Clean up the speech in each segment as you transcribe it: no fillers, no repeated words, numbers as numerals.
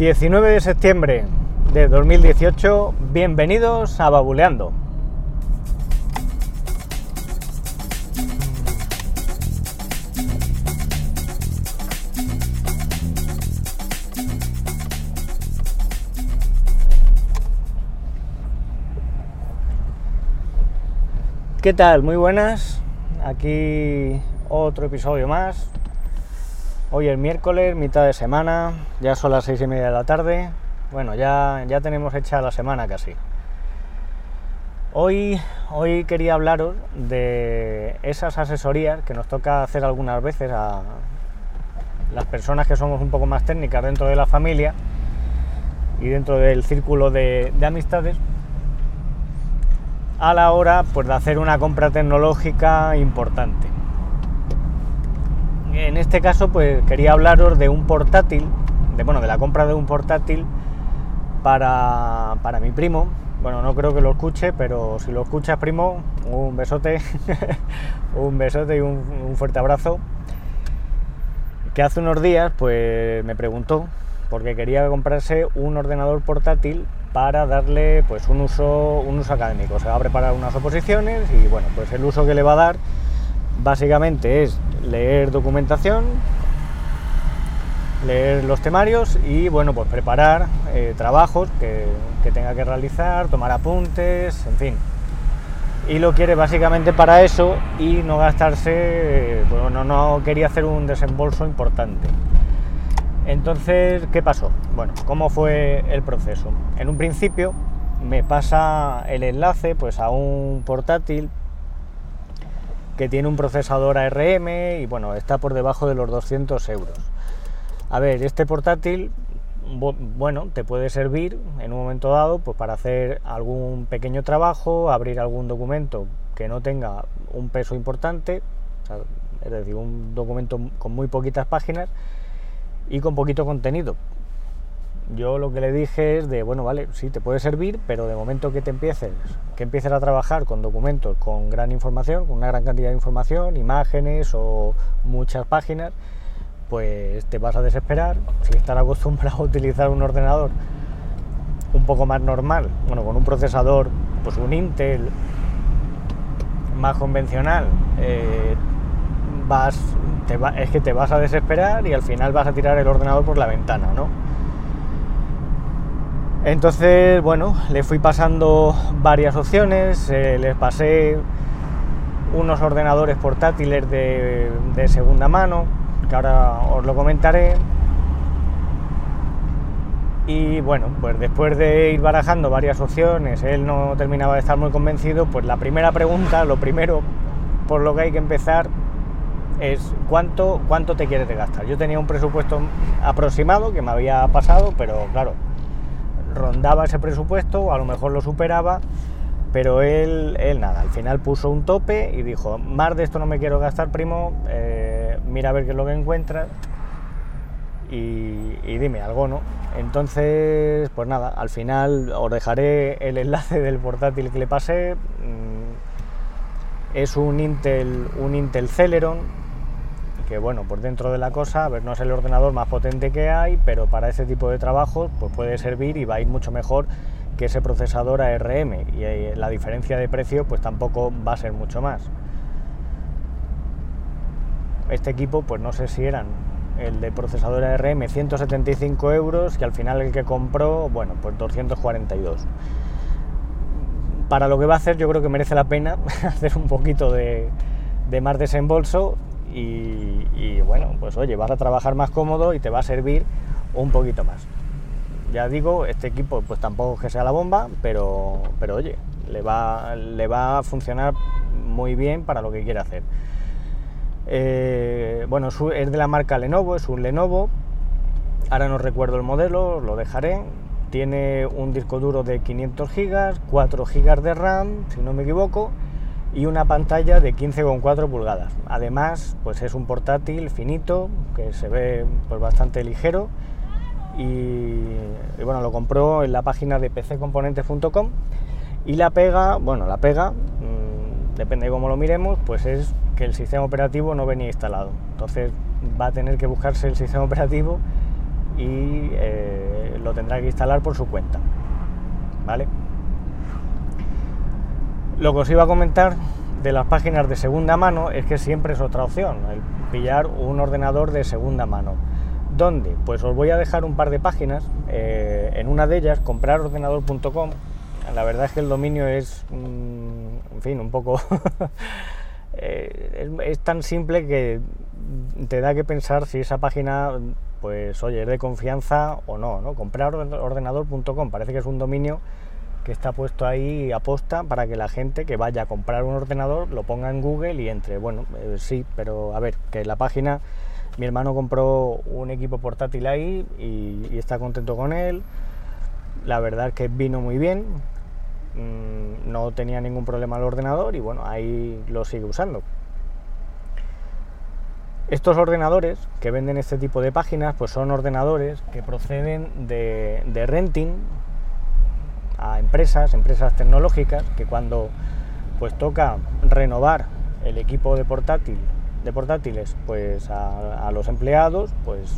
19 de septiembre de 2018, bienvenidos a Babuleando. ¿Qué tal? Muy buenas, aquí otro episodio más. Hoy es miércoles, mitad de semana, ya son las 6:30 de la tarde. Bueno, ya tenemos hecha la semana casi. Hoy quería hablaros de esas asesorías que nos toca hacer algunas veces a las personas que somos un poco más técnicas dentro de la familia y dentro del círculo de amistades, a la hora pues de hacer una compra tecnológica importante. En este caso pues quería hablaros de un portátil, de la compra de un portátil para mi primo. Bueno, no creo que lo escuche, pero si lo escuchas, primo, un besote, un besote y un fuerte abrazo. Que hace unos días pues me preguntó porque quería comprarse un ordenador portátil para darle pues un uso académico. Se va a preparar unas oposiciones y bueno, pues el uso que le va a dar básicamente es leer documentación, leer los temarios y bueno, pues preparar trabajos que tenga que realizar, tomar apuntes, en fin. Y lo quiere básicamente para eso y no gastarse, no quería hacer un desembolso importante. Entonces, ¿qué pasó? Bueno, ¿cómo fue el proceso? En un principio me pasa el enlace pues a un portátil que tiene un procesador ARM y bueno, está por debajo de los 200 €. A ver, este portátil, bueno, te puede servir en un momento dado pues para hacer algún pequeño trabajo, abrir algún documento que no tenga un peso importante, o sea, es decir, un documento con muy poquitas páginas y con poquito contenido. Yo lo que le dije es vale, sí, te puede servir, pero de momento que empieces a trabajar con documentos con gran información, con una gran cantidad de información, imágenes o muchas páginas, pues te vas a desesperar. Si estás acostumbrado a utilizar un ordenador un poco más normal, bueno, con un procesador, pues un Intel más convencional, te vas a desesperar y al final vas a tirar el ordenador por la ventana, ¿no? Entonces, bueno, le fui pasando varias opciones, les pasé unos ordenadores portátiles de segunda mano, que ahora os lo comentaré. Y bueno, pues después de ir barajando varias opciones, él no terminaba de estar muy convencido, pues la primera pregunta, lo primero por lo que hay que empezar es ¿cuánto te quieres gastar? Yo tenía un presupuesto aproximado que me había pasado, pero claro, rondaba ese presupuesto, a lo mejor lo superaba, pero él nada, al final puso un tope y dijo, más de esto no me quiero gastar, primo, mira a ver qué es lo que encuentras y dime algo, ¿no? Entonces, pues nada, al final os dejaré el enlace del portátil que le pasé. Es un Intel Celeron, que bueno, por dentro de la cosa, a ver, no es el ordenador más potente que hay, pero para ese tipo de trabajos pues puede servir y va a ir mucho mejor que ese procesador ARM, y la diferencia de precio pues tampoco va a ser mucho más. Este equipo, pues no sé si eran el de procesador ARM 175 €, que al final el que compró, bueno, pues 242. Para lo que va a hacer, yo creo que merece la pena hacer un poquito de más desembolso. Y bueno, pues oye, vas a trabajar más cómodo y te va a servir un poquito más. Ya digo, este equipo pues tampoco es que sea la bomba, pero oye, le va a funcionar muy bien para lo que quiere hacer. Bueno, es de la marca Lenovo, es un Lenovo. Ahora no recuerdo el modelo, lo dejaré. Tiene un disco duro de 500 GB, 4 GB de RAM, si no me equivoco, y una pantalla de 15,4 pulgadas. Además, pues es un portátil finito, que se ve pues bastante ligero, y bueno, lo compró en la página de pccomponentes.com, y la pega, depende de cómo lo miremos, pues es que el sistema operativo no venía instalado. Entonces va a tener que buscarse el sistema operativo y lo tendrá que instalar por su cuenta, ¿vale? Lo que os iba a comentar de las páginas de segunda mano es que siempre es otra opción, el pillar un ordenador de segunda mano. ¿Dónde? Pues os voy a dejar un par de páginas, en una de ellas, comprarordenador.com. La verdad es que el dominio es, en fin, un poco... es tan simple que te da que pensar si esa página, pues oye, es de confianza o no, ¿no? comprarordenador.com, parece que es un dominio que está puesto ahí a posta para que la gente que vaya a comprar un ordenador lo ponga en Google y entre. Bueno, sí, pero a ver, que la página, mi hermano compró un equipo portátil ahí y está contento con él, la verdad es que vino muy bien, no tenía ningún problema el ordenador y bueno, ahí lo sigue usando. Estos ordenadores que venden este tipo de páginas, pues son ordenadores que proceden de renting a empresas tecnológicas, que cuando pues toca renovar el equipo de portátiles pues a los empleados, pues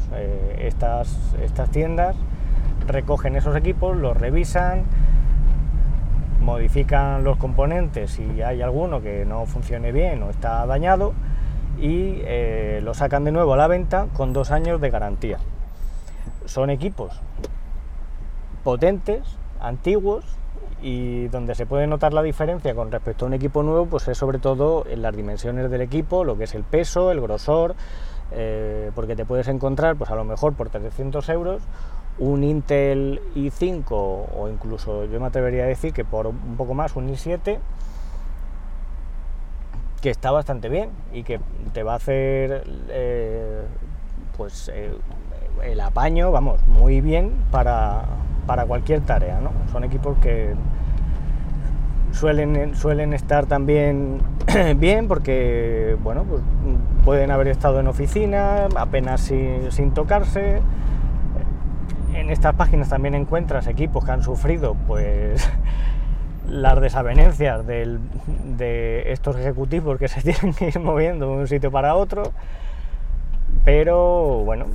estas tiendas recogen esos equipos, los revisan, modifican los componentes si hay alguno que no funcione bien o está dañado y lo sacan de nuevo a la venta con 2 años de garantía. Son equipos potentes, antiguos, y donde se puede notar la diferencia con respecto a un equipo nuevo pues es sobre todo en las dimensiones del equipo, lo que es el peso, el grosor, porque te puedes encontrar pues a lo mejor por 300 € un Intel i5 o incluso yo me atrevería a decir que por un poco más un i7 que está bastante bien y que te va a hacer el apaño, vamos, muy bien para cualquier tarea, ¿no? Son equipos que suelen estar también bien porque, bueno, pues pueden haber estado en oficina apenas sin tocarse. En estas páginas también encuentras equipos que han sufrido pues las desavenencias de estos ejecutivos que se tienen que ir moviendo de un sitio para otro, pero bueno,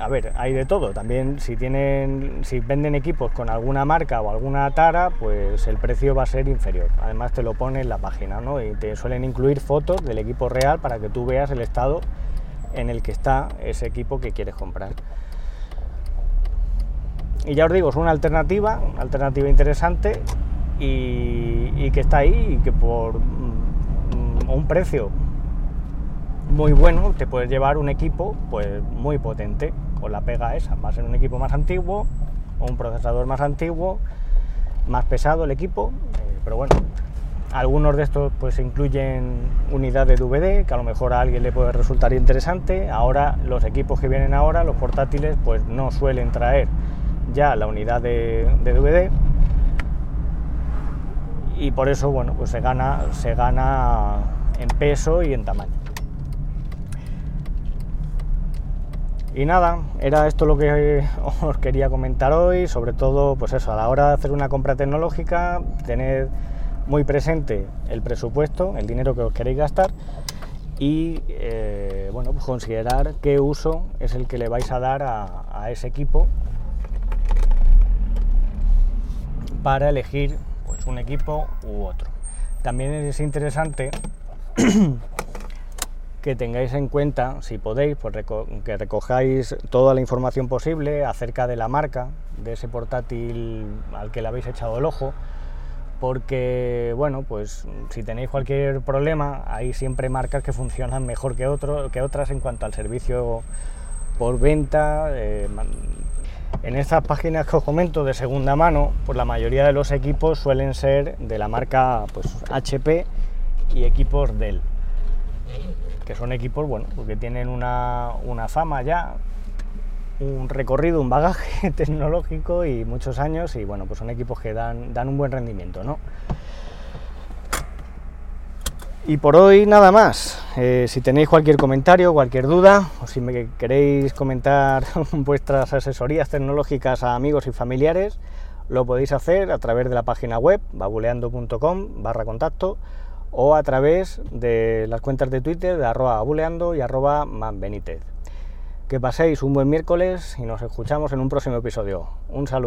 a ver, hay de todo. También si venden equipos con alguna marca o alguna tara, pues el precio va a ser inferior. Además te lo pone en la página, ¿no? Y te suelen incluir fotos del equipo real para que tú veas el estado en el que está ese equipo que quieres comprar. Y ya os digo, es una alternativa interesante y que está ahí y que por un precio muy bueno te puedes llevar un equipo pues muy potente con la pega esa. Va a ser un equipo más antiguo, un procesador más antiguo, más pesado el equipo, pero bueno, algunos de estos pues incluyen unidades de DVD que a lo mejor a alguien le puede resultar interesante. Ahora los equipos que vienen ahora, los portátiles, pues no suelen traer ya la unidad de DVD y por eso, bueno, pues se gana en peso y en tamaño. Y nada, era esto lo que os quería comentar hoy, sobre todo pues eso, a la hora de hacer una compra tecnológica, tener muy presente el presupuesto, el dinero que os queréis gastar y bueno, pues considerar qué uso es el que le vais a dar a ese equipo para elegir pues un equipo u otro. También es interesante que tengáis en cuenta, si podéis, pues que recojáis toda la información posible acerca de la marca de ese portátil al que le habéis echado el ojo, porque bueno, pues si tenéis cualquier problema, hay siempre marcas que funcionan mejor que otras en cuanto al servicio por venta. En estas páginas que os comento de segunda mano, pues la mayoría de los equipos suelen ser de la marca pues HP y equipos Dell, que son equipos, bueno, porque tienen una fama ya, un recorrido, un bagaje tecnológico y muchos años, y bueno, pues son equipos que dan un buen rendimiento, ¿no? Y por hoy nada más. Si tenéis cualquier comentario, cualquier duda, o si me queréis comentar vuestras asesorías tecnológicas a amigos y familiares, lo podéis hacer a través de la página web babuleando.com/contacto o a través de las cuentas de Twitter de @babuleando y @manbenitez. Que paséis un buen miércoles y nos escuchamos en un próximo episodio. Un saludo.